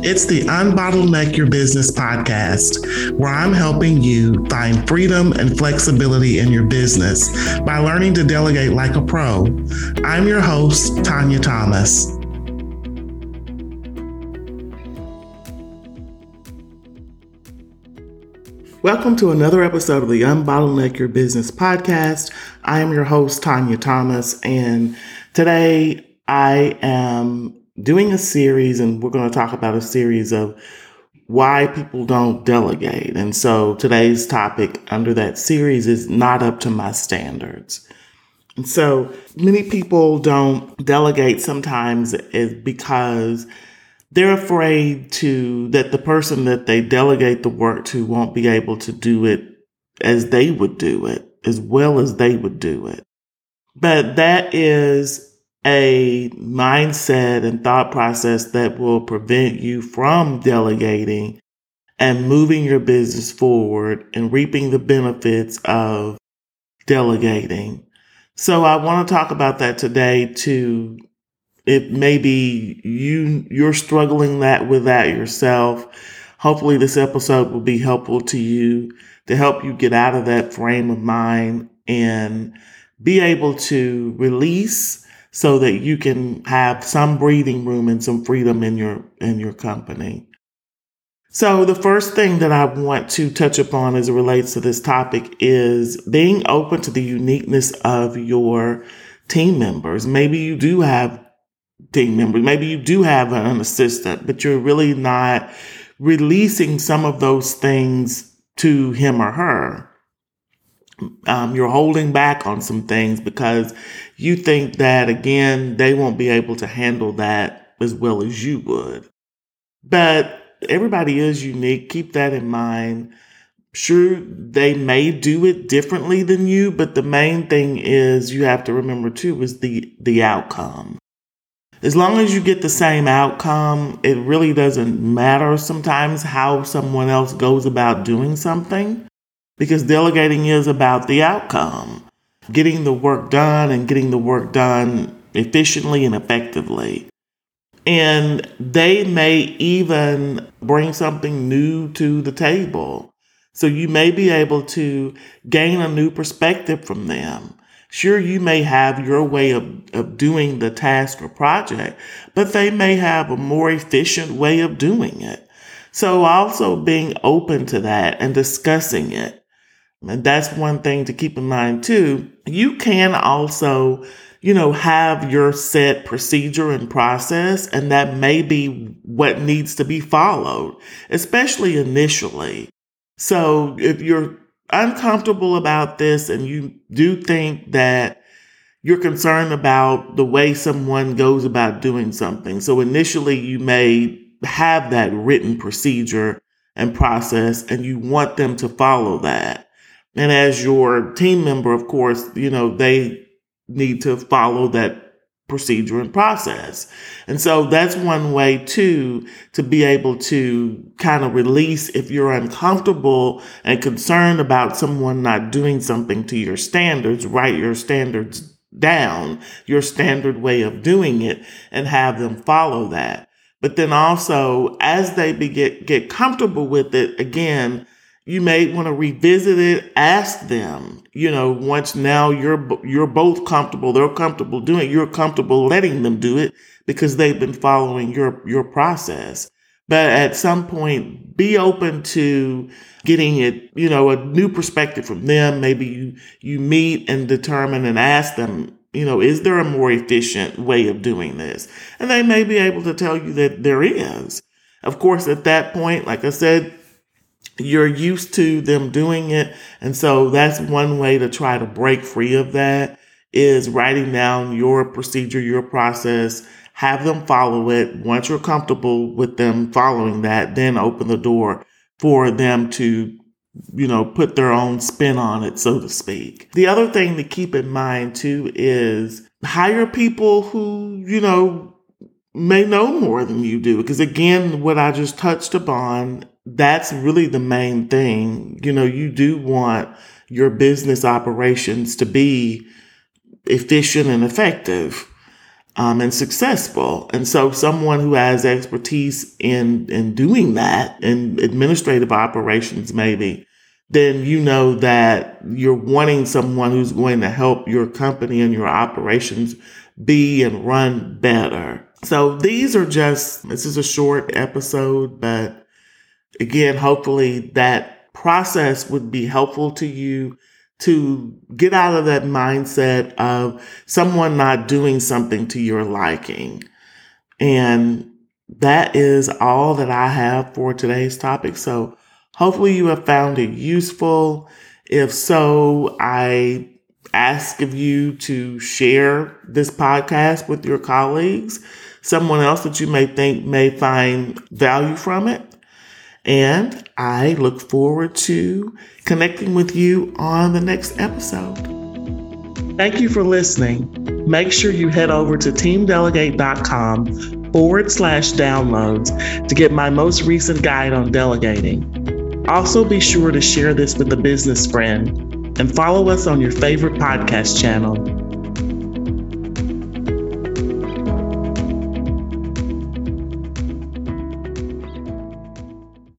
It's the Unbottleneck Your Business Podcast, where I'm helping you find freedom and flexibility in your business by learning to delegate like a pro. I'm your host, Tanya Thomas. Welcome to another episode of the Unbottleneck Your Business Podcast. I am your host, Tanya Thomas, and today I am doing a series, and we're going to talk about a series of why people don't delegate. And so today's topic under that series is not up to my standards. And so many people don't delegate sometimes is because they're afraid that the person that they delegate the work to won't be able to do it as they would do it, as well as they would do it. But that is a mindset and thought process that will prevent you from delegating and moving your business forward and reaping the benefits of delegating. So I want to talk about that today too. It may be you're struggling with that yourself. Hopefully this episode will be helpful to you to help you get out of that frame of mind and be able to release so that you can have some breathing room and some freedom in your company. So the first thing that I want to touch upon as it relates to this topic is being open to the uniqueness of your team members. Maybe you do have team members. Maybe you do have an assistant, but you're really not releasing some of those things to him or her. You're holding back on some things because you think that, again, they won't be able to handle that as well as you would. But everybody is unique. Keep that in mind. Sure, they may do it differently than you, but the main thing is you have to remember, too, is the outcome. As long as you get the same outcome, it really doesn't matter sometimes how someone else goes about doing something, because delegating is about the outcome, getting the work done and getting the work done efficiently and effectively. And they may even bring something new to the table. So you may be able to gain a new perspective from them. Sure, you may have your way of doing the task or project, but they may have a more efficient way of doing it. So also being open to that and discussing it. And that's one thing to keep in mind, too. You can also, have your set procedure and process, and that may be what needs to be followed, especially initially. So if you're uncomfortable about this and you do think that you're concerned about the way someone goes about doing something, so initially you may have that written procedure and process and you want them to follow that. And as your team member, of course, they need to follow that procedure and process. And so that's one way too, to be able to kind of release if you're uncomfortable and concerned about someone not doing something to your standards, write your standards down, your standard way of doing it, and have them follow that. But then also, as they get comfortable with it, again, you may want to revisit it, ask them, once now you're both comfortable, they're comfortable doing it, you're comfortable letting them do it because they've been following your process. But at some point, be open to getting it, a new perspective from them. Maybe you meet and determine and ask them, is there a more efficient way of doing this? And they may be able to tell you that there is. Of course, at that point, like I said, you're used to them doing it. And so that's one way to try to break free of that is writing down your procedure, your process, have them follow it. Once you're comfortable with them following that, then open the door for them to, put their own spin on it, so to speak. The other thing to keep in mind too is hire people who, may know more than you do. Because again, what I just touched upon, that's really the main thing. You do want your business operations to be efficient and effective. and successful. And so someone who has expertise in doing that, in administrative operations maybe, then you know that you're wanting someone who's going to help your company and your operations be and run better. So this is a short episode, but again, hopefully that process would be helpful to you to get out of that mindset of someone not doing something to your liking. And that is all that I have for today's topic. So hopefully you have found it useful. If so, I ask of you to share this podcast with your colleagues, someone else that you may think may find value from it. And I look forward to connecting with you on the next episode. Thank you for listening. Make sure you head over to teamdelegate.com/downloads to get my most recent guide on delegating. Also, be sure to share this with a business friend and follow us on your favorite podcast channel.